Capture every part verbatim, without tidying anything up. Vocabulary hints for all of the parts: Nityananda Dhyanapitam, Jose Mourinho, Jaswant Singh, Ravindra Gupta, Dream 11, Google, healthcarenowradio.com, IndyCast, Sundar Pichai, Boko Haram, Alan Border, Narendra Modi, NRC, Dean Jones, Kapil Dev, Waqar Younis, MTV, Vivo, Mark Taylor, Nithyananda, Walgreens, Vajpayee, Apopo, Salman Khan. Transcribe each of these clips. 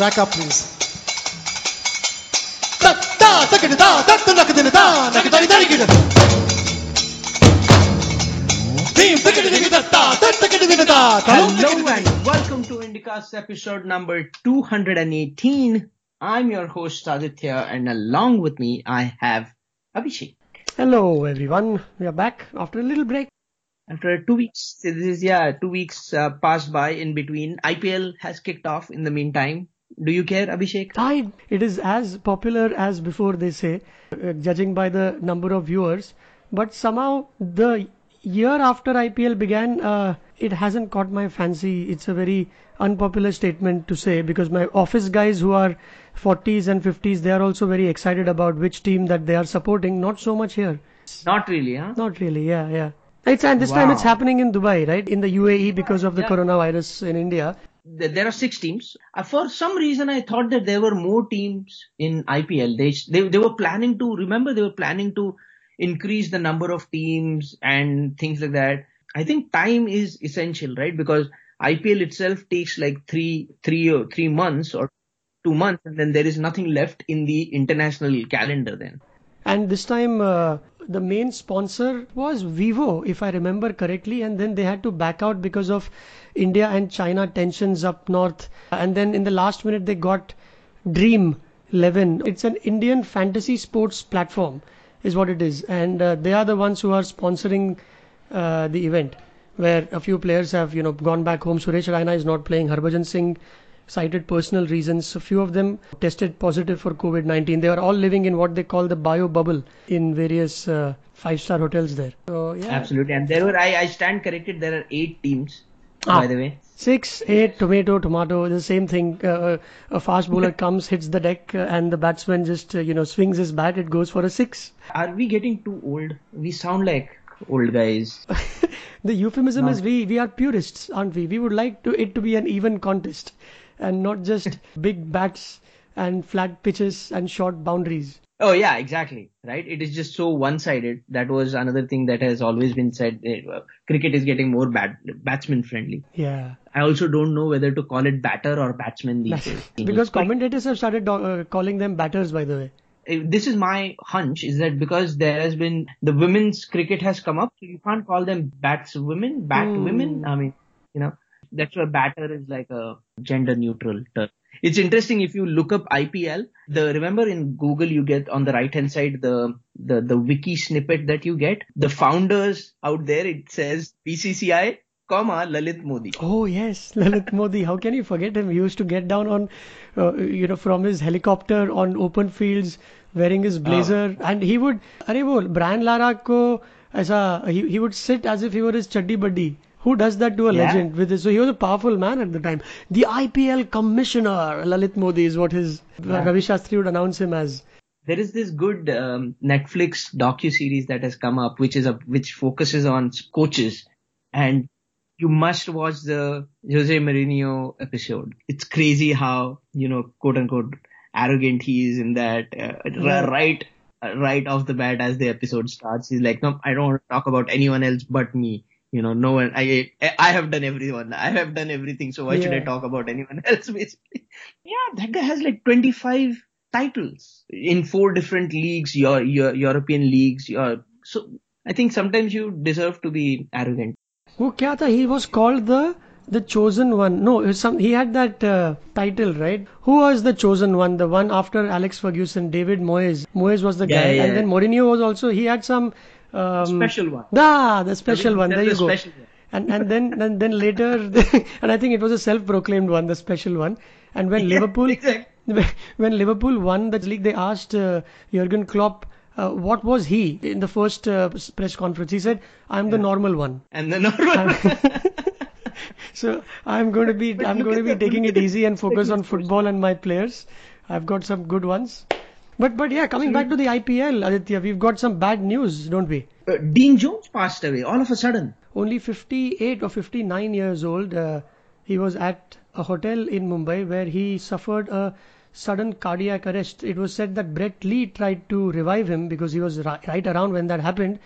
Track up, please. Hello and welcome to IndyCast episode number two hundred eighteen. I'm your host Aditya, and along with me I have Abhishek. Hello everyone, we are back after a little break. After two weeks, this is, yeah, two weeks uh, passed by in between. I P L has kicked off in the meantime. Do you care, Abhishek? I, it is as popular as before, they say, uh, judging by the number of viewers. But somehow, the year after I P L began, uh, it hasn't caught my fancy. It's a very unpopular statement to say, because my office guys who are forties and fifties, they are also very excited about which team that they are supporting. Not so much here. Not really, huh? Not really, yeah, yeah. It's, and this wow. time it's happening in Dubai, right? In the U A E because of the yeah. coronavirus in India. There are six teams. For some reason, I thought that there were more teams in I P L. They they, they were planning to, remember, they were planning to increase the number of teams and things like that. I think time is essential, right? Because I P L itself takes like three, three, or three months or two months, and then there is nothing left in the international calendar then. And this time, uh, the main sponsor was Vivo, if I remember correctly. And then they had to back out because of India and China tensions up north. And then in the last minute, they got Dream eleven. It's an Indian fantasy sports platform is what it is. And uh, they are the ones who are sponsoring uh, the event, where a few players have, you know, gone back home. Suresh Raina is not playing. Harbhajan Singh cited personal reasons. A few of them tested positive for covid nineteen. They are all living in what they call the bio bubble in various uh, five-star hotels there. So, yeah. Absolutely. And there were, I, I stand corrected, there are eight teams, ah, by the way. Six, eight, tomato, tomato, the same thing. Uh, a fast bowler comes, hits the deck, uh, and the batsman just, uh, you know, swings his bat. It goes for a six. Are we getting too old? We sound like old guys. The euphemism no. is we, we are purists, aren't we? We would like to it to be an even contest, and not just big bats and flat pitches and short boundaries. Oh, yeah, exactly. Right. It is just so one-sided. That was another thing that has always been said. Cricket is getting more bat- batsman friendly. Yeah. I also don't know whether to call it batter or batsman these days. Because commentators have started uh, calling them batters, by the way. This is my hunch, is that because there has been, the women's cricket has come up, so you can't call them bats women, bat mm. women. I mean, you know. That's why batter is like a gender neutral term. It's interesting if you look up I P L. The remember in Google you get on the right hand side the, the the wiki snippet that you get. The founders out there, it says B C C I, comma Lalit Modi. Oh yes, Lalit Modi. How can you forget him? He used to get down on, uh, you know, from his helicopter on open fields, wearing his blazer, oh. and he would. Arey wo Brian Lara ko aisa, he he would sit as if he were his chaddi buddy. Who does that to a yeah. legend? With his, so he was a powerful man at the time. The I P L commissioner, Lalit Modi, is what his yeah. Ravi Shastri would announce him as. There is this good um, Netflix docu-series that has come up, which is a, which focuses on coaches, and you must watch the Jose Mourinho episode. It's crazy how, you know, quote unquote arrogant he is in that uh, yeah. right right off the bat as the episode starts. He's like, no, I don't want to talk about anyone else but me. You know, no one, I, I have done everyone. I have done everything. So why yeah. should I talk about anyone else? Basically, yeah, that guy has like twenty-five titles in four different leagues, your, your European leagues. Your, so I think sometimes you deserve to be arrogant. Who kya tha? He was called the, the chosen one. No, some, he had that uh, title, right? Who was the chosen one? The one after Alex Ferguson, David Moyes. Moyes was the yeah, guy. Yeah, and yeah. then Mourinho was also, he had some, Um, special one. Ah, the special one. There you go. And and then and then later, and I think it was a self-proclaimed one, the special one. And when yeah, Liverpool, exactly. when Liverpool won the league, they asked uh, Jurgen Klopp, uh, what was he in the first uh, press conference? He said, "I'm yeah. the normal one." And the normal. So I'm going to be but I'm going to be taking it easy and focus on football and my players. I've got some good ones. But but yeah, coming back to the I P L, Aditya, we've got some bad news, don't we? Uh, Dean Jones passed away all of a sudden. Only fifty-eight or fifty-nine years old. Uh, he was at a hotel in Mumbai where he suffered a sudden cardiac arrest. It was said that Brett Lee tried to revive him because he was ri- right around when that happened.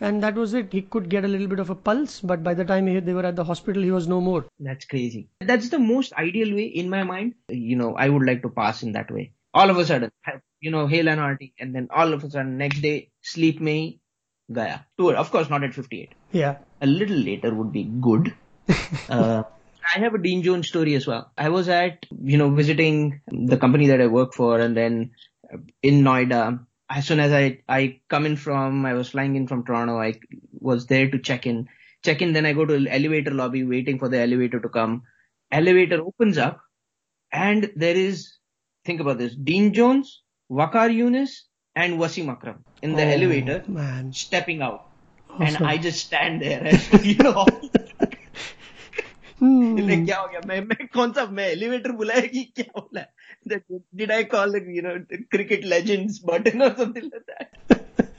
and that was it. He could get a little bit of a pulse, but by the time he, they were at the hospital, he was no more. That's crazy. That's the most ideal way in my mind. You know, I would like to pass in that way. All of a sudden, you know, hail and hearty, and then all of a sudden, next day, sleep mein gaya. Tour, of course, not at fifty-eight. Yeah. A little later would be good. uh, I have a Dean Jones story as well. I was at, you know, visiting the company that I work for, and then in Noida, as soon as I, I come in from, I was flying in from Toronto, I was there to check in. Check in, then I go to elevator lobby, waiting for the elevator to come. Elevator opens up, and there is, think about this, Dean Jones, Waqar Younis, and Wasim Akram in the oh, elevator, man. Stepping out. Awesome. And I just stand there, and, you know, like, क्या हो गया? मैं मैं कौन सा मैं elevator बुलाया कि क्या बोला? Did I call like, you know, cricket legends button or something like that?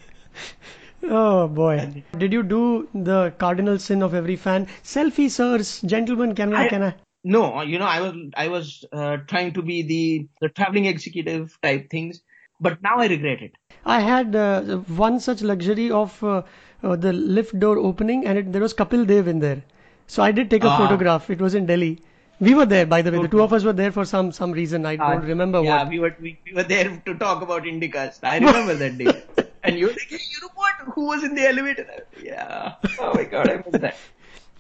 Oh boy! Did you do the cardinal sin of every fan? Selfie, sirs, gentlemen, can I? I can I? No, you know, I was I was uh, trying to be the the traveling executive type things, but now I regret it. I had uh, one such luxury of uh, uh, the lift door opening, and it, there was Kapil Dev in there. So I did take a ah. photograph. It was in Delhi. We were there, by the way. The two of us were there for some some reason. I ah, don't remember yeah, what. Yeah, we were we, we were there to talk about IndyCast. I remember that day. And you were like, hey, you know what? Who was in the elevator? Yeah. Oh my God, I remember that.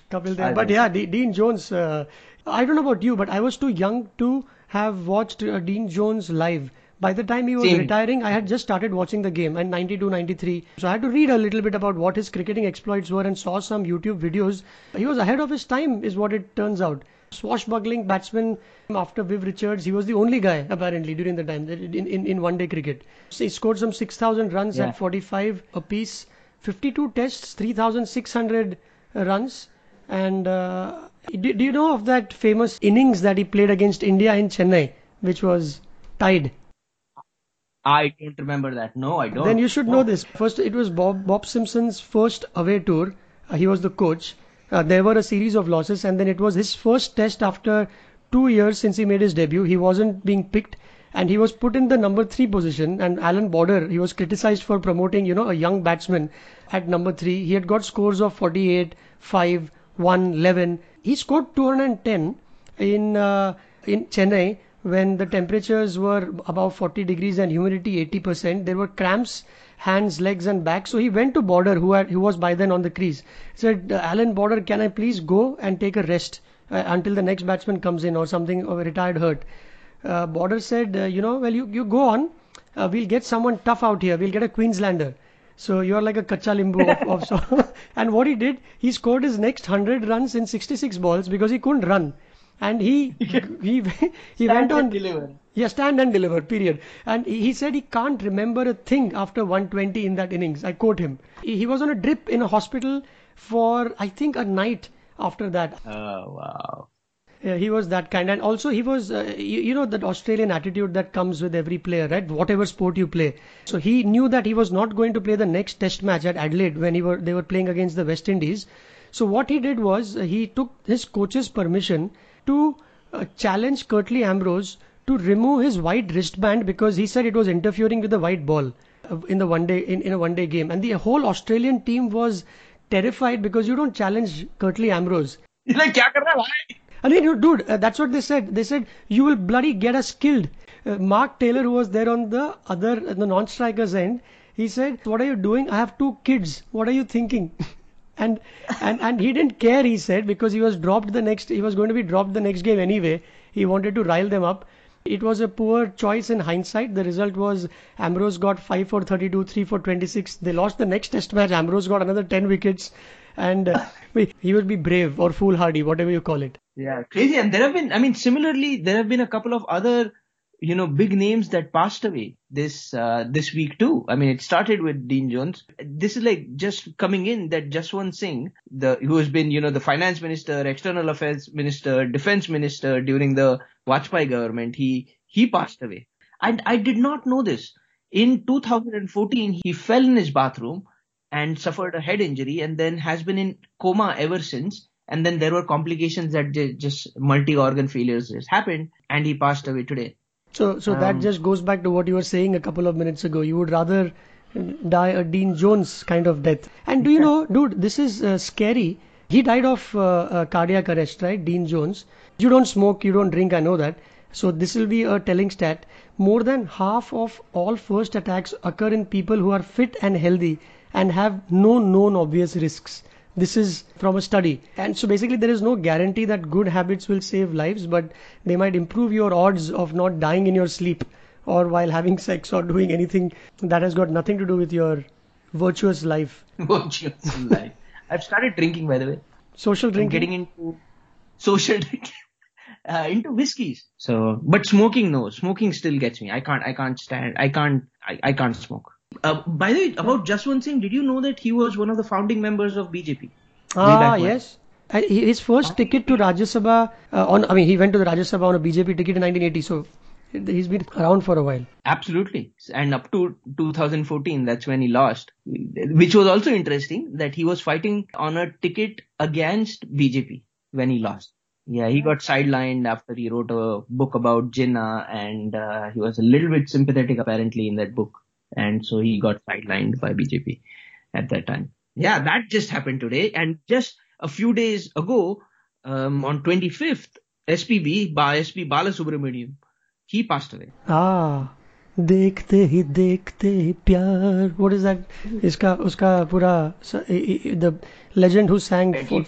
Kapil Dev. But yeah, D- Dean Jones. Uh, I don't know about you, but I was too young to have watched uh, Dean Jones live. By the time he was Same. retiring, I had just started watching the game in ninety-two ninety-three. So I had to read a little bit about what his cricketing exploits were and saw some YouTube videos. He was ahead of his time, is what it turns out. Swashbuckling batsman after Viv Richards, he was the only guy, apparently, during the time in, in, in one-day cricket. So he scored some six thousand runs yeah. at forty-five apiece, fifty-two tests, three thousand six hundred runs. And uh, do, do you know of that famous innings that he played against India in Chennai, which was tied? I don't remember that. No, I don't. Then you should no. know this. First, it was Bob Bob Simpson's first away tour. Uh, he was the coach. Uh, there were a series of losses, and then it was his first test after two years since he made his debut. He wasn't being picked, and he was put in the number three position. And Alan Border, he was criticized for promoting, you know, a young batsman at number three. He had got scores of forty-eight, five, one, eleven. He scored two hundred ten in uh, in Chennai. When the temperatures were above forty degrees and humidity eighty percent, there were cramps, hands, legs and back. So he went to Border, who had, who was by then on the crease. Said, Alan Border, can I please go and take a rest uh, until the next batsman comes in or something, or retired hurt. Uh, Border said, uh, you know, well, you, you go on. Uh, we'll get someone tough out here. We'll get a Queenslander. So you're like a kacha limbu of, of so. And what he did, he scored his next one hundred runs in sixty-six balls because he couldn't run. And he he he went on. Deliver. Yeah, stand and deliver, period. And he, he said he can't remember a thing after one twenty in that innings. I quote him. He, he was on a drip in a hospital for, I think, a night after that. Oh, wow. Yeah, he was that kind. And also he was, uh, you, you know, that Australian attitude that comes with every player, right? Whatever sport you play. So he knew that he was not going to play the next test match at Adelaide when he were they were playing against the West Indies. So what he did was uh, he took his coach's permission to uh, challenge Curtly Ambrose to remove his white wristband because he said it was interfering with the white ball uh, in the one day in, in a one day game, and the whole Australian team was terrified because you don't challenge Curtly Ambrose. He's like, kya kar raha hai? I mean, you, dude, uh, that's what they said. They said you will bloody get us killed. Uh, Mark Taylor, who was there on the other uh, the non-strikers end, he said, "What are you doing? I have two kids. What are you thinking?" And, and and he didn't care, he said, because he was dropped the next, he was going to be dropped the next game anyway. He wanted to rile them up. It was a poor choice in hindsight. The result was Ambrose got five for thirty-two, three for twenty-six. They lost the next test match. Ambrose got another ten wickets. And uh, he would be brave or foolhardy, whatever you call it. Yeah, crazy. And there have been, I mean, similarly, there have been a couple of other, you know, big names that passed away this uh, this week too. I mean, it started with Dean Jones. This is like just coming in that Jaswant Singh, the who has been, you know, the finance minister, external affairs minister, defense minister during the Vajpayee government, he he passed away. And I did not know this. In two thousand fourteen, he fell in his bathroom and suffered a head injury and then has been in coma ever since. And then there were complications that j- just multi-organ failures just happened, and he passed away today. So so um, that just goes back to what you were saying a couple of minutes ago. You would rather die a Dean Jones kind of death. And do you know, dude, this is uh, scary. He died of uh, uh, cardiac arrest, right? Dean Jones. You don't smoke, you don't drink, I know that. So this will be a telling stat. More than half of all first attacks occur in people who are fit and healthy and have no known obvious risks. This is from a study. And so basically there is no guarantee that good habits will save lives, but they might improve your odds of not dying in your sleep or while having sex or doing anything that has got nothing to do with your virtuous life. Virtuous life. I've started drinking, by the way. Social drinking? I'm getting into social drinking. Uh, into whiskeys. So, but smoking, no, smoking still gets me. I can't, I can't stand, I can't, I, I can't smoke. Uh, by the way, about Jaswant Singh, did you know that he was one of the founding members of B J P? Ah, yes. I, his first ah. ticket to Rajya Sabha, uh, on, I mean, he went to the Rajya Sabha on a B J P ticket in nineteen eighty, so he's been around for a while. Absolutely. And up to two thousand fourteen, that's when he lost, which was also interesting that he was fighting on a ticket against B J P when he lost. Yeah, he got sidelined after he wrote a book about Jinnah, and uh, he was a little bit sympathetic apparently in that book. And so he got sidelined by B J P at that time. Yeah, that just happened today. And just a few days ago, um, on twenty-fifth, S P B, S. P. Balasubrahmanyam, he passed away. Ah, dekhte hi dekhte hi pyar. What is that? Iska, uska pura, the legend who sang... For,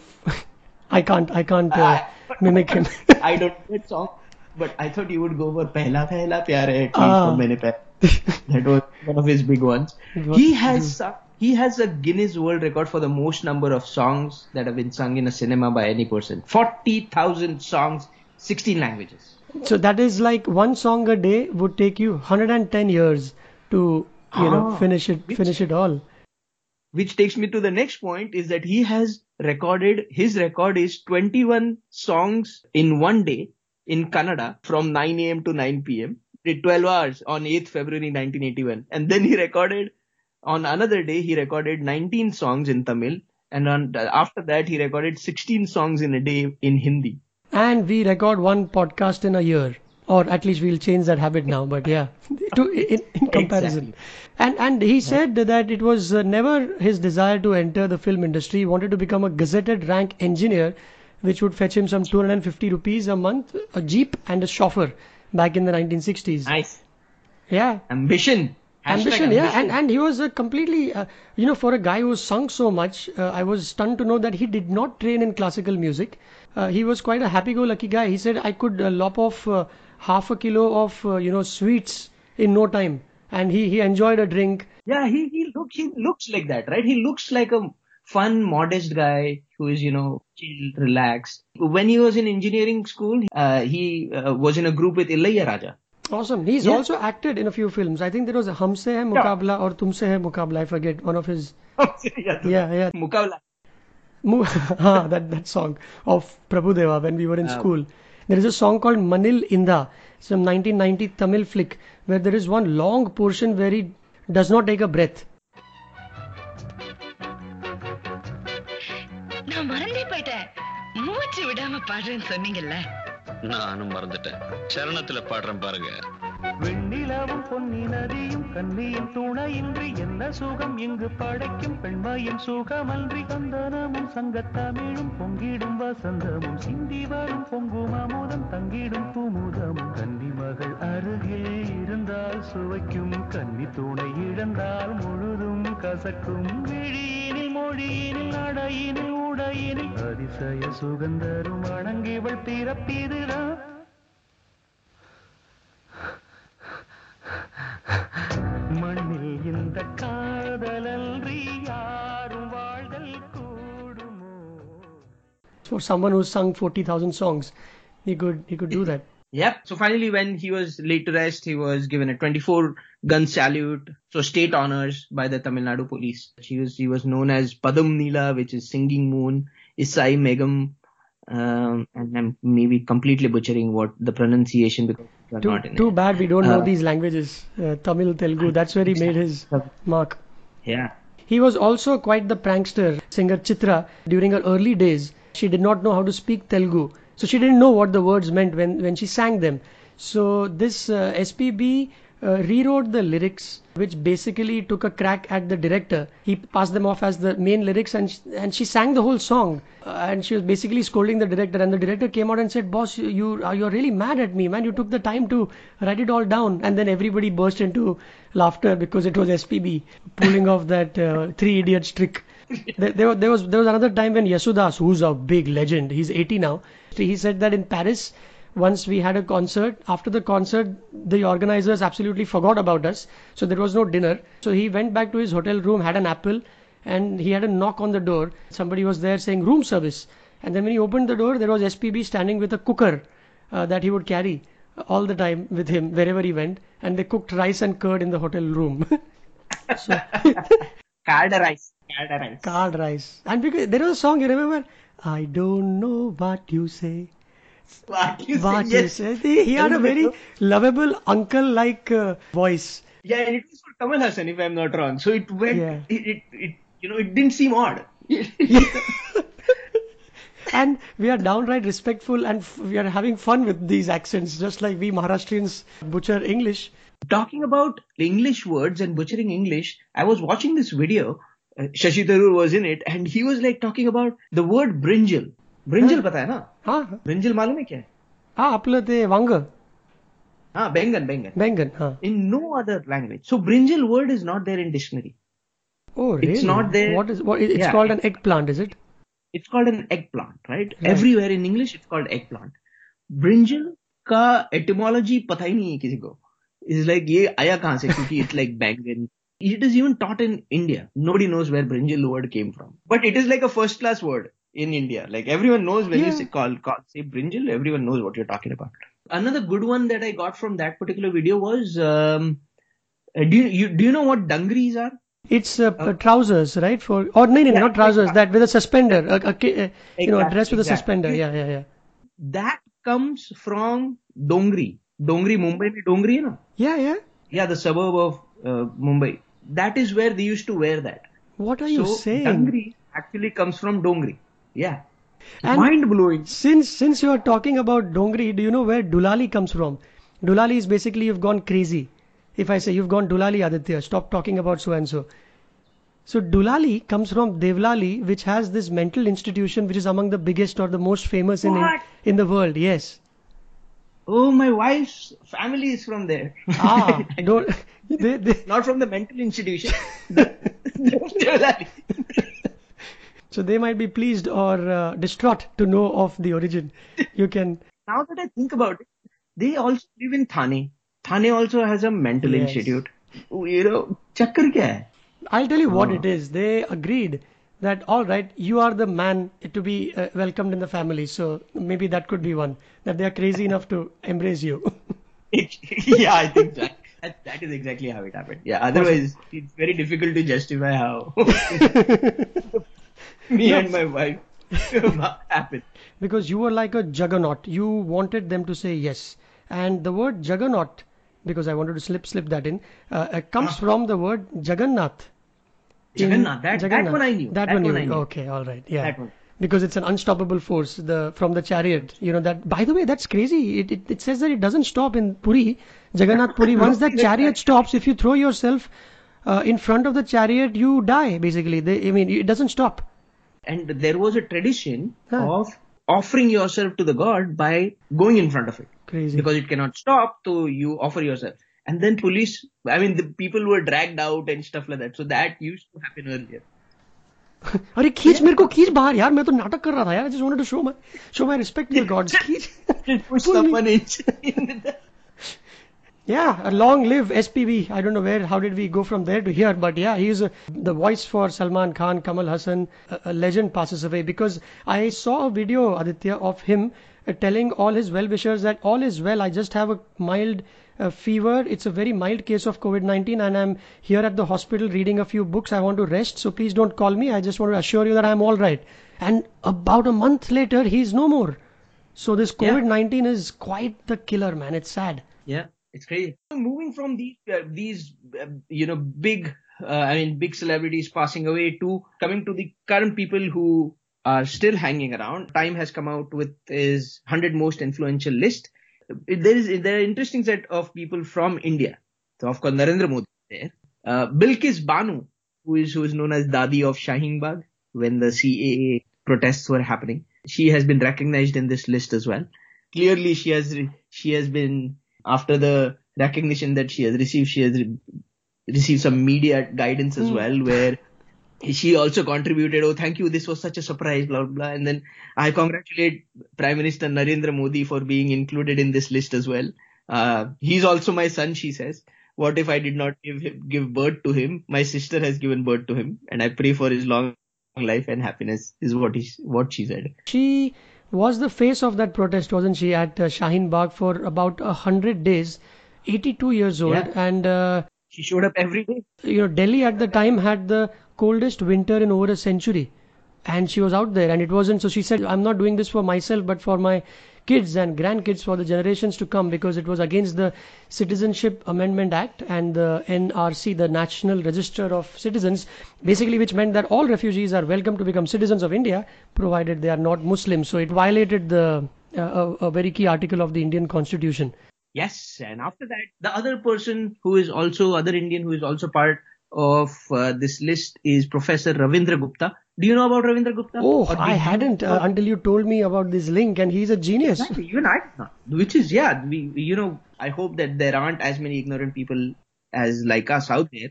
I can't, I can't... Uh, mimic him. I don't know that song, but I thought you would go for Pehla Pehla Pyar Hai, at least for Maine Pyar. That was one of his big ones. He has uh, he has a Guinness World Record for the most number of songs that have been sung in a cinema by any person. forty thousand songs, sixteen languages. So that is like one song a day would take you one hundred ten years to you ah, know finish it which, finish it all. Which takes me to the next point, is that he has recorded, his record is twenty-one songs in one day in Kannada from nine a.m. to nine p.m. Did twelve hours on eighth of February nineteen eighty-one. And then he recorded, on another day, he recorded nineteen songs in Tamil. And on after that, he recorded sixteen songs in a day in Hindi. And we record one podcast in a year. Or at least we'll change that habit now. But yeah, to, in, in comparison. Exactly. And and he said that it was never his desire to enter the film industry. He wanted to become a gazetted rank engineer, which would fetch him some two hundred fifty rupees a month, a jeep and a chauffeur. Back in the nineteen sixties. Nice. Yeah. Ambition. Hashtag ambition, yeah. Ambition. And, and he was a completely, uh, you know, for a guy who sung so much, uh, I was stunned to know that he did not train in classical music. Uh, he was quite a happy-go-lucky guy. He said, I could uh, lop off uh, half a kilo of, uh, you know, sweets in no time. And he, he enjoyed a drink. Yeah, he, he, look, he looks like that, right? He looks like a fun, modest guy who is, you know, chill, relaxed. When he was in engineering school, uh, he uh, was in a group with Ilaiya Raja. Awesome. He's yeah. also acted in a few films. I think there was a Humse Hai Mukabla or Tumse Hai Mukabla. I forget. One of his... yeah, yeah. Mukabla. ah, that, that song of Prabhudeva when we were in um, school. There is a song called Manil Inda. It's a nineteen ninety Tamil flick where there is one long portion where he does not take a breath. For someone who sung forty thousand songs, he could he could do that. Yep. So finally, when he was laid to rest, he was given a twenty-four gun salute. So state honors by the Tamil Nadu police. He was, he was known as Padam Neela, which is Singing Moon, Isai Megam. Um, and I'm maybe completely butchering what the pronunciation because we are too, not in Too it. bad we don't uh, know these languages. Uh, Tamil, Telugu, that's where he made his mark. Yeah. He was also quite the prankster. Singer Chitra, during her early days, she did not know how to speak Telugu. So she didn't know what the words meant when, when she sang them. So this uh, S P B uh, rewrote the lyrics, which basically took a crack at the director. He passed them off as the main lyrics, and she, and she sang the whole song. Uh, and she was basically scolding the director. And the director came out and said, "Boss, you you're really mad at me, man. You took the time to write it all down." And then everybody burst into laughter because it was S P B pulling off that uh, three idiots trick. There, there, there was there was another time when Yasudas, who's a big legend, he's eighty now, he said that in Paris, once we had a concert. After the concert, the organizers absolutely forgot about us, so there was no dinner. So he went back to his hotel room, had an apple, and he had a knock on the door. Somebody was there saying room service, and then when he opened the door, there was S P B standing with a cooker uh, that he would carry all the time with him wherever he went, and they cooked rice and curd in the hotel room. So, curd rice. Curd rice. Curd rice. And because there was a song, you remember? I don't know what you say. What you what say? You yes. say. He had a very lovable uncle-like uh, voice. Yeah, and it was for Kamal Hassan, if I'm not wrong. So it went. Yeah. It, it, it, you know, it didn't seem odd. And we are downright respectful, and f- we are having fun with these accents, just like we Maharashtrians butcher English. Talking about English words and butchering English, I was watching this video. Uh, Shashi Tharoor was in it, and he was like talking about the word brinjal. Brinjal, पता है ना? हाँ. Brinjal मालूम है क्या है? हाँ, आपले ते वांगर. हाँ, बैंगन, बैंगन. बैंगन, हाँ. In no other language. So brinjal word is not there in dictionary. Oh, really? It's not there. What is? What, it's yeah, called an eggplant, is it? It's called an eggplant, right? right? Everywhere in English, it's called eggplant. Brinjal का etymology पता ही नहीं है किसी को. It's like ये आया कहाँ से? क्योंकि it's like बैंगन. It is even taught in India. Nobody knows where brinjal word came from. But it is like a first class word in India. Like everyone knows when yeah. you say, call, call, say brinjal, everyone knows what you're talking about. Another good one that I got from that particular video was, um, do you, you do you know what dungarees are? It's uh, uh, trousers, right? For Or no, no, yeah, not trousers, exactly. That with a suspender, a, a, a, you know, a dress with exactly. a suspender. Yeah, yeah, yeah. That comes from Dongri. Dongri, Mumbai mein Dongri hai na? Yeah, yeah. Yeah, the suburb of uh, Mumbai. That is where they used to wear that. What are so, you saying? Dungri actually comes from Dongri. Yeah. And mind-blowing. Since since you are talking about Dongri, do you know where Dulali comes from? Dulali is basically you've gone crazy. If I say you've gone Dulali, Aditya, stop talking about so-and-so. So Dulali comes from Devlali, which has this mental institution which is among the biggest or the most famous in, in in the world. Yes. Oh, my wife's family is from there. Ah, don't, they, they, not from the mental institution. Devlali. So they might be pleased or uh, distraught to know of the origin. You can. Now that I think about it, they also live in Thane. Thane also has a mental yes. institute. You know, chakkar kya hai? I'll tell you what oh. it is. They agreed that, all right, you are the man to be uh, welcomed in the family. So maybe that could be one, that they are crazy enough to embrace you. Yeah, I think that, that, that is exactly how it happened. Yeah, otherwise, it's very difficult to justify how. Me yes. and my wife happened. Because you were like a juggernaut. You wanted them to say yes. And the word juggernaut, because I wanted to slip slip that in, uh, comes uh-huh. from the word Jagannath. Jagannath. That, Jagannath. That one I knew. That, that one, one I knew. Okay, all right. Yeah. That one. Because it's an unstoppable force the from the chariot. You know that. By the way, that's crazy. It it, it says that it doesn't stop in Puri. Jagannath Puri. Once that chariot stops, if you throw yourself uh, in front of the chariot, you die, basically. They, I mean, it doesn't stop. And there was a tradition huh. of offering yourself to the god by going in front of it. Crazy. Because it cannot stop, so you offer yourself. And then police, I mean, the people were dragged out and stuff like that. So that used to happen earlier. Arey, khich mere ko, khich bahar, yaar, main to natak kar raha tha, yaar. I just wanted to show my, show my respect to the gods. Push someone in. The... Yeah, a long live S P B. I don't know where, how did we go from there to here, but yeah, he's a, the voice for Salman Khan, Kamal Hassan. A, a legend passes away, because I saw a video, Aditya, of him uh, telling all his well-wishers that all is well. I just have a mild uh, fever. It's a very mild case of covid nineteen, and I'm here at the hospital reading a few books. I want to rest, so please don't call me. I just want to assure you that I'm all right. And about a month later, he's no more. So this covid nineteen yeah. is quite the killer, man. It's sad. Yeah. It's crazy. So moving from these, uh, these uh, you know, big, uh, I mean, big celebrities passing away to coming to the current people who are still hanging around. Time has come out with his one hundred most influential list. There is there are interesting set of people from India. So of course, Narendra Modi is there. Uh, Bilkis Banu, who is who is known as Dadi of Shaheen Bagh, when the C A A protests were happening, she has been recognized in this list as well. Clearly, she has she has been, after the recognition that she has received, she has re- received some media guidance as mm. well, where she also contributed, oh, thank you, this was such a surprise, blah, blah, blah. And then I congratulate Prime Minister Narendra Modi for being included in this list as well. Uh, he's also my son, she says. What if I did not give him, give birth to him? My sister has given birth to him, and I pray for his long life and happiness, is what he, what she said. She was the face of that protest, wasn't she, at uh, Shaheen Bagh for about one hundred days, eighty-two years old. Yeah. And uh, she showed up every day. You know, Delhi at the time had the coldest winter in over a century, and she was out there, and it wasn't, so she said, I'm not doing this for myself but for my kids and grandkids, for the generations to come, because it was against the Citizenship Amendment Act and the N R C, the National Register of Citizens, basically, which meant that all refugees are welcome to become citizens of India provided they are not Muslims. So it violated the uh, a, a very key article of the Indian Constitution. Yes, and after that, the other person who is also other Indian who is also part of uh, this list is Professor Ravindra Gupta. Do you know about Ravindra Gupta? Oh, I hadn't uh, until you told me about this link, and he's a genius. Exactly, even I did not. Which is, yeah, we, you know, I hope that there aren't as many ignorant people as like us out there.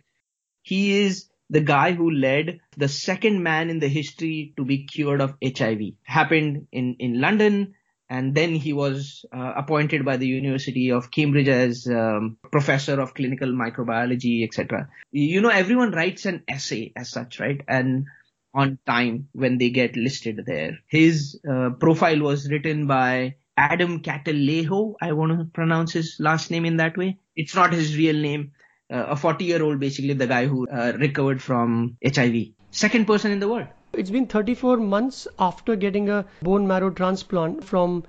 He is the guy who led the second man in the history to be cured of H I V. Happened in, in London, and then he was uh, appointed by the University of Cambridge as um, professor of clinical microbiology, et cetera. You know, everyone writes an essay as such, right? And on time when they get listed there. His uh, profile was written by Adam Catalejo. I want to pronounce his last name in that way. It's not his real name. Uh, a forty-year-old, basically, the guy who uh, recovered from H I V. Second person in the world. It's been thirty-four months after getting a bone marrow transplant from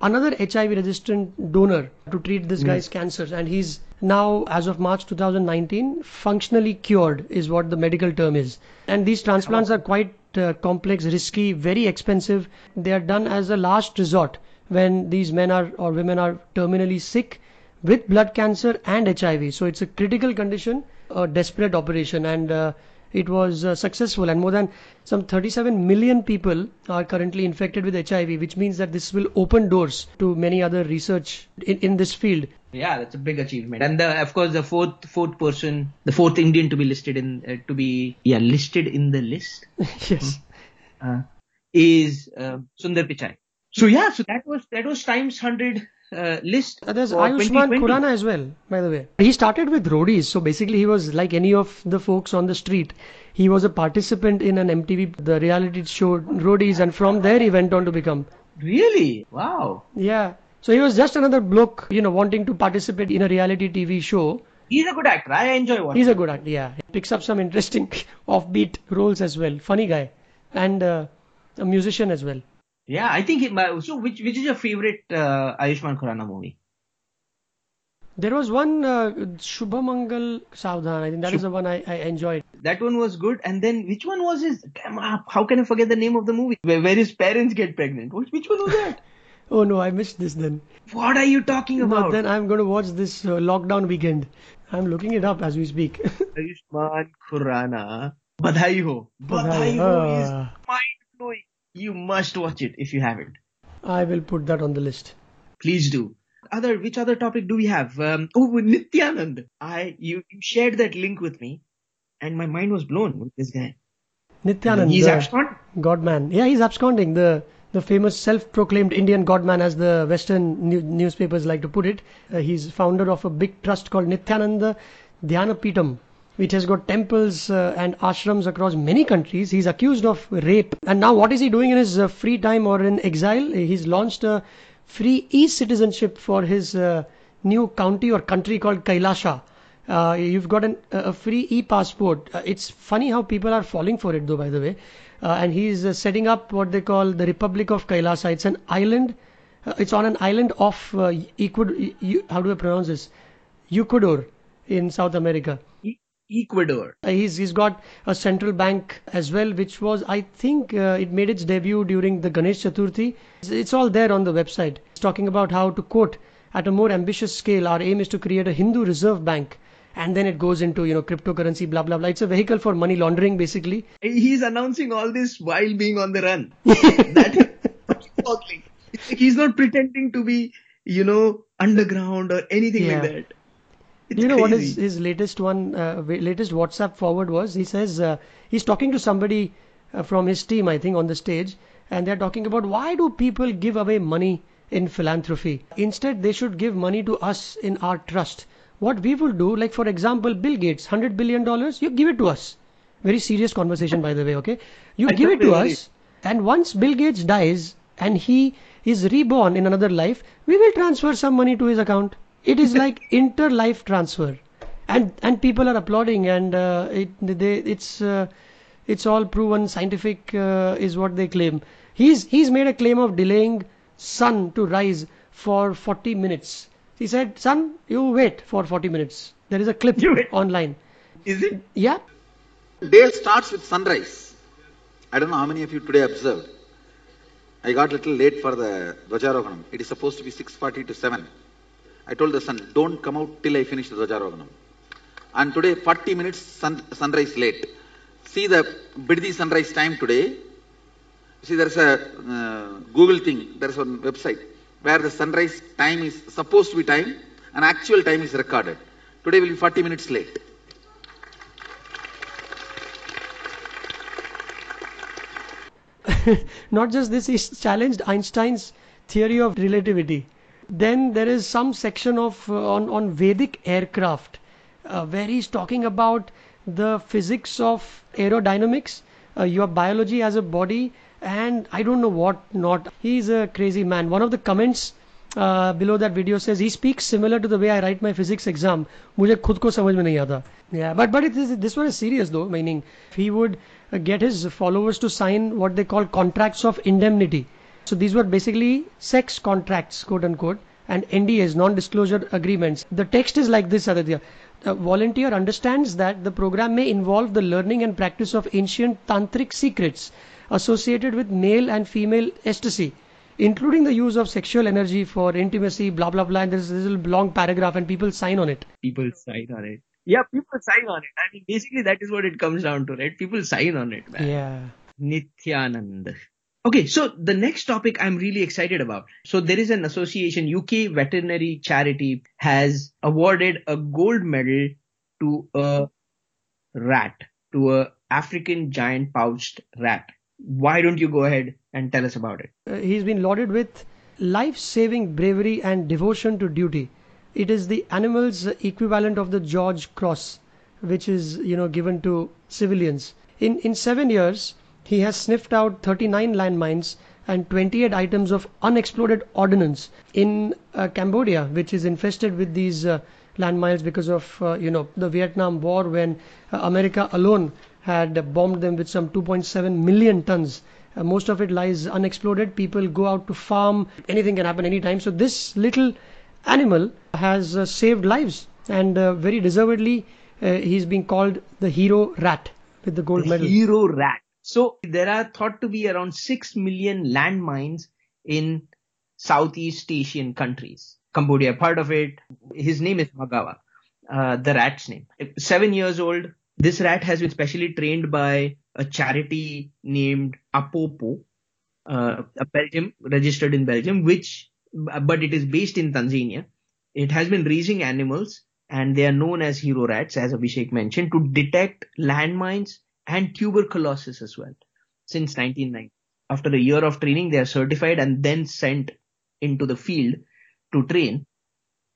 another H I V-resistant donor to treat this guy's mm. cancers. And he's now, as of March twenty nineteen, functionally cured is what the medical term is. And these transplants are quite uh, complex, risky, very expensive. They are done as a last resort when these men are or women are terminally sick with blood cancer and H I V. So it's a critical condition, a desperate operation. And uh, it was uh, successful, and more than some thirty-seven million people are currently infected with H I V, which means that this will open doors to many other research in, in this field. Yeah, that's a big achievement. And the, of course, the fourth fourth person, the fourth Indian to be listed in uh, to be yeah listed in the list. Yes, uh, is uh, Sundar Pichai. So yeah, so that was that was Times one hundred. Uh, list. Uh, there's Ayushmann Khurrana as well, by the way. He started with roadies, so basically he was like any of the folks on the street. He was a participant in an M T V, the reality show Roadies, and from there he went on to become. Really? Wow. Yeah. So he was just another bloke, you know, wanting to participate in a reality T V show. He's a good actor. I enjoy watching. He's a good actor. Yeah. He picks up some interesting offbeat roles as well. Funny guy, and uh, a musician as well. Yeah, I think he, so. Which which is your favorite uh, Ayushmann Khurrana movie? There was one uh, Shubhamangal Savdhan. I think that Shub- is the one I, I enjoyed. That one was good. And then which one was his? How can I forget the name of the movie where, where his parents get pregnant? Which which one was that? Oh no, I missed this then. What are you talking about? No, then I'm going to watch this uh, lockdown weekend. I'm looking it up as we speak. Ayushmann Khurrana. Badhai Ho. Badhai Ho is mind blowing. You must watch it if you haven't. I will put that on the list. Please do. Other, which other topic do we have? Um, oh, Nityanand. I you, you shared that link with me, and my mind was blown with this guy. Nityanand. He's absconding. Godman. Yeah, he's absconding. The the famous self-proclaimed Indian Godman, as the Western new, newspapers like to put it. Uh, he's founder of a big trust called Nityananda Dhyanapitam, which has got temples uh, and ashrams across many countries. He's accused of rape. And now what is he doing in his uh, free time or in exile? He's launched a free e-citizenship for his uh, new county or country called Kailasha. Uh, you've got an, a free e-passport. Uh, it's funny how people are falling for it though, by the way. Uh, and he's uh, setting up what they call the Republic of Kailasha. It's an island. Uh, it's on an island off uh, Ecuador. How do I pronounce this? Ecuador in South America. Ecuador. He's he's got a central bank as well, which was, I think, uh, it made its debut during the Ganesh Chaturthi. It's, it's all there on the website. It's talking about how, to quote, at a more ambitious scale, our aim is to create a Hindu reserve bank and then it goes into, you know, cryptocurrency, blah, blah, blah. It's a vehicle for money laundering, basically. He's announcing all this while being on the run. That is, he's not pretending to be, you know, underground or anything yeah. like that. It's you know crazy. What is his latest one, uh, latest WhatsApp forward was, he says, uh, he's talking to somebody uh, from his team, I think, on the stage. And they're talking about why do people give away money in philanthropy? Instead, they should give money to us in our trust. What we will do, like for example, Bill Gates, one hundred billion dollars, you give it to us. Very serious conversation, by the way, okay? You I give it to us, and once Bill Gates dies and he is reborn in another life, we will transfer some money to his account. It is like inter-life transfer. And and people are applauding, and uh, it they, it's uh, it's all proven scientific uh, is what they claim. He's he's made a claim of delaying sun to rise for forty minutes. He said, "Sun, you wait for forty minutes." There is a clip online. Is it? Yeah. Day starts with sunrise. I don't know how many of you today observed. I got a little late for the Dwajarohanam. It is supposed to be six forty to seven. I told the sun, "Don't come out till I finish the Dwajarohanam." And today, forty minutes sun, sunrise late. See the Biddi sunrise time today. See, there's a uh, Google thing, there's a website where the sunrise time is supposed to be time and actual time is recorded. Today will be forty minutes late. Not just this, he's challenged Einstein's theory of relativity. Then there is some section of uh, on, on Vedic aircraft uh, where he's talking about the physics of aerodynamics, uh, your biology as a body, and I don't know what not. He's a crazy man. One of the comments uh, below that video says, he speaks similar to the way I write my physics exam. Mujhe khud ko samajh mein nahi aata. Yeah, but, but it is, this one is serious though, meaning he would uh, get his followers to sign what they call contracts of indemnity. So these were basically sex contracts, quote unquote, and N D As, non-disclosure agreements. The text is like this, Aditya. A volunteer understands that the program may involve the learning and practice of ancient tantric secrets associated with male and female ecstasy, including the use of sexual energy for intimacy, blah, blah, blah. And there's this little long paragraph and people sign on it. People sign on it. Yeah, people sign on it. I mean, basically that is what it comes down to, right? People sign on it, man. Yeah. Nithyananda. Okay, so the next topic I'm really excited about. So there is an association, U K Veterinary Charity has awarded a gold medal to a rat, to a African giant pouched rat. Why don't you go ahead and tell us about it? Uh, he's been lauded with life-saving bravery and devotion to duty. It is the animal's equivalent of the George Cross, which is, you know, given to civilians. In in seven years, he has sniffed out thirty-nine landmines and twenty-eight items of unexploded ordnance in uh, Cambodia, which is infested with these uh, landmines because of, uh, you know, the Vietnam War, when uh, America alone had bombed them with some two point seven million tons. Uh, most of it lies unexploded. People go out to farm. Anything can happen anytime. So this little animal has uh, saved lives, and uh, very deservedly, uh, he's been called the hero rat with the gold the medal. Hero rat. So there are thought to be around six million landmines in Southeast Asian countries. Cambodia, part of it. His name is Magawa, uh, the rat's name. Seven years old. This rat has been specially trained by a charity named Apopo, uh, a Belgium, registered in Belgium, which, but it is based in Tanzania. It has been raising animals, and they are known as hero rats, as Abhishek mentioned, to detect landmines and tuberculosis as well since nineteen ninety. After a year of training, they are certified and then sent into the field to train.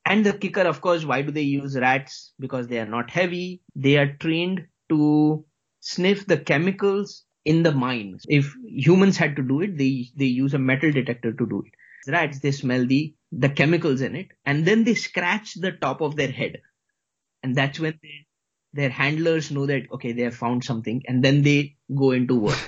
And the kicker, of course, why do they use rats? Because they are not heavy. They are trained to sniff the chemicals in the mines. If humans had to do it, they, they use a metal detector to do it. Rats, they smell the, the chemicals in it, and then they scratch the top of their head. And that's when they, their handlers know that, okay, they have found something, and then they go into work.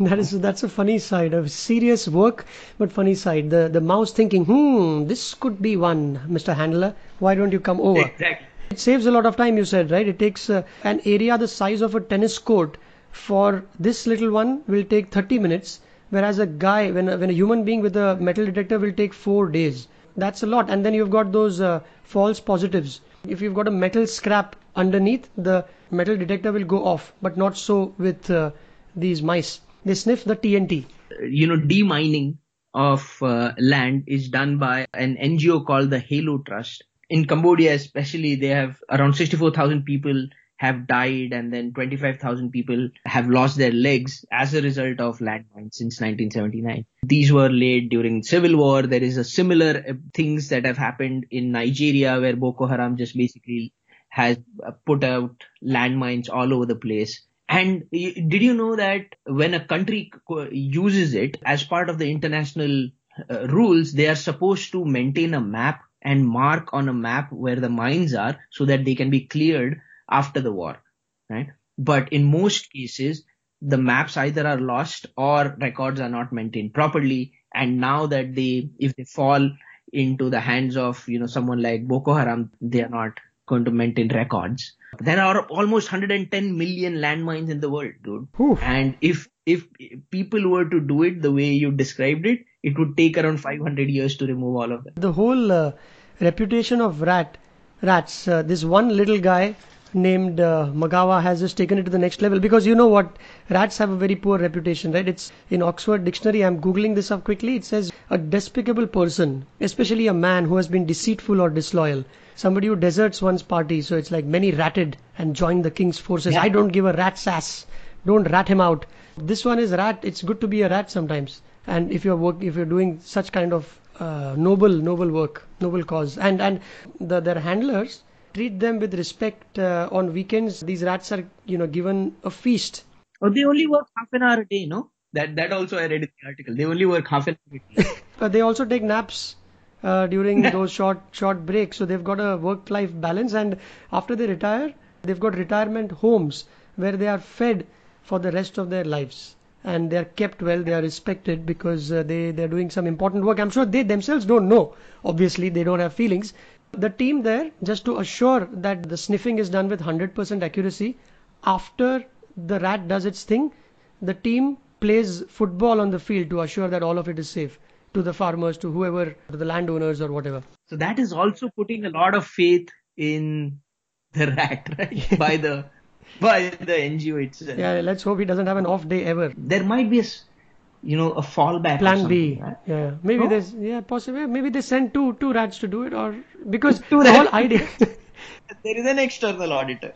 that is, that's a funny side of serious work, but funny side. The, the mouse thinking, hmm, this could be one, Mister Handler. Why don't you come over? Exactly. It saves a lot of time, you said, right? It takes uh, an area the size of a tennis court for this little one will take thirty minutes. Whereas a guy, when a, when a human being with a metal detector will take four days. That's a lot. And then you've got those uh, false positives. If you've got a metal scrap underneath, the metal detector will go off, but not so with uh, these mice. They sniff the T N T. You know, demining of uh, land is done by an N G O called the Halo Trust. In Cambodia especially, they have around sixty-four thousand people have died, and then twenty-five thousand people have lost their legs as a result of landmines since nineteen seventy-nine. These were laid during civil war. There is a similar things that have happened in Nigeria, where Boko Haram just basically has put out landmines all over the place. And did you know that when a country uses it as part of the international uh, rules, they are supposed to maintain a map and mark on a map where the mines are so that they can be cleared after the war, right? But in most cases, the maps either are lost or records are not maintained properly. And now that they, if they fall into the hands of, you know, someone like Boko Haram, they are not going to maintain records. There are almost one hundred ten million landmines in the world, dude. Oof. And if if people were to do it the way you described it, it would take around five hundred years to remove all of them. The whole uh, reputation of rat, rats, uh, this one little guy named uh, Magawa has just taken it to the next level, because you know what, rats have a very poor reputation, right? It's in Oxford Dictionary, I'm googling this up quickly, it says a despicable person, especially a man who has been deceitful or disloyal, somebody who deserts one's party. So it's like many ratted and joined the king's forces. Yeah. I don't give a rat's ass, don't rat him out. This one is rat, it's good to be a rat sometimes. And if you're work, if you're doing such kind of uh, noble, noble work, noble cause, and, and the, their handlers, treat them with respect. Uh, on weekends, these rats are, you know, given a feast. Oh, they only work half an hour a day, no? That that also I read in the article. They only work half an hour a day. But they also take naps uh, during those short short breaks. So they've got a work-life balance. And after they retire, they've got retirement homes where they are fed for the rest of their lives. And they are kept well, they are respected, because uh, they, they're doing some important work. I'm sure they themselves don't know. Obviously, they don't have feelings. The team there, just to assure that the sniffing is done with one hundred percent accuracy, after the rat does its thing, the team plays football on the field to assure that all of it is safe to the farmers, to whoever, to the landowners or whatever. So that is also putting a lot of faith in the rat, right? by the by the N G O itself. Yeah, let's hope he doesn't have an off day ever. There might be a, you know, a fallback. Plan B. Right? Yeah, maybe oh. there's, yeah, possibly. Maybe they send two two rats to do it, or because two the whole idea. There is an external auditor.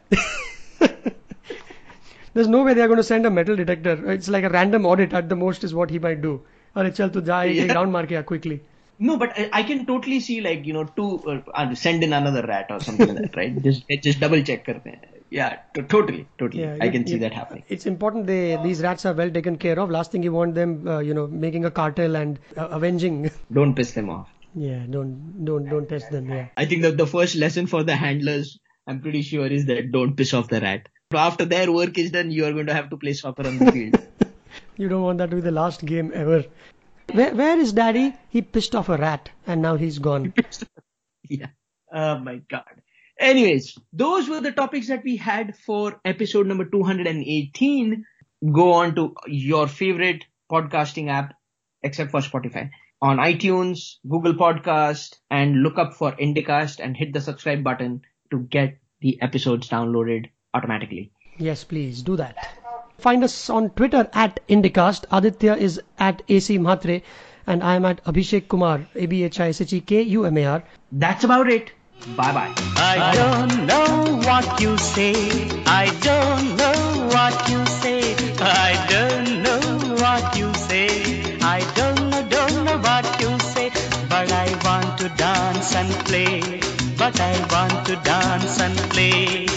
There's no way they are going to send a metal detector. It's like a random audit at the most is what he might do. Or it's chal tu ja ek round maar ke quickly. No, but I, I can totally see, like, you know, two uh, send in another rat or something like that, right? Just just double check karte hain. Yeah, t- totally, totally. Yeah, I can yeah, see that happening. It's important they uh, these rats are well taken care of. Last thing you want them, uh, you know, making a cartel and uh, avenging. Don't piss them off. Yeah, don't, don't, don't test them. Yeah. I think that the first lesson for the handlers, I'm pretty sure, is that don't piss off the rat. After their work is done, you are going to have to play soccer on the field. You don't want that to be the last game ever. Where, where is Daddy? He pissed off a rat, and now he's gone. Yeah. Oh my God. Anyways, those were the topics that we had for episode number two hundred eighteen. Go on to your favorite podcasting app, except for Spotify, on iTunes, Google Podcast, and look up for Indicast and hit the subscribe button to get the episodes downloaded automatically. Yes, please do that. Find us on Twitter at Indicast. Aditya is at A C Mhatre, and I am at Abhishek Kumar, A B H I S H E K U M A R. That's about it. Bye-bye. I don't know what you say. I don't know what you say. I don't know what you say. I don't know, don't know what you say. But I want to dance and play. But I want to dance and play.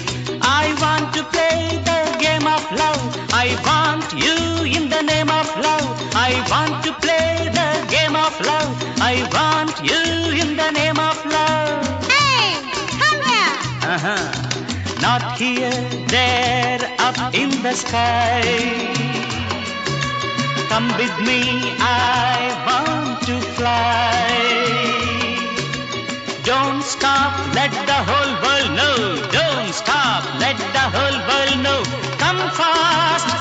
I want to play the game of love. I want you in the name of love. I want to play the game of love. I want you in the name of love. Uh-huh. Not here, there, up in the sky. Come with me, I want to fly. Don't stop, let the whole world know. Don't stop, let the whole world know. Come fast.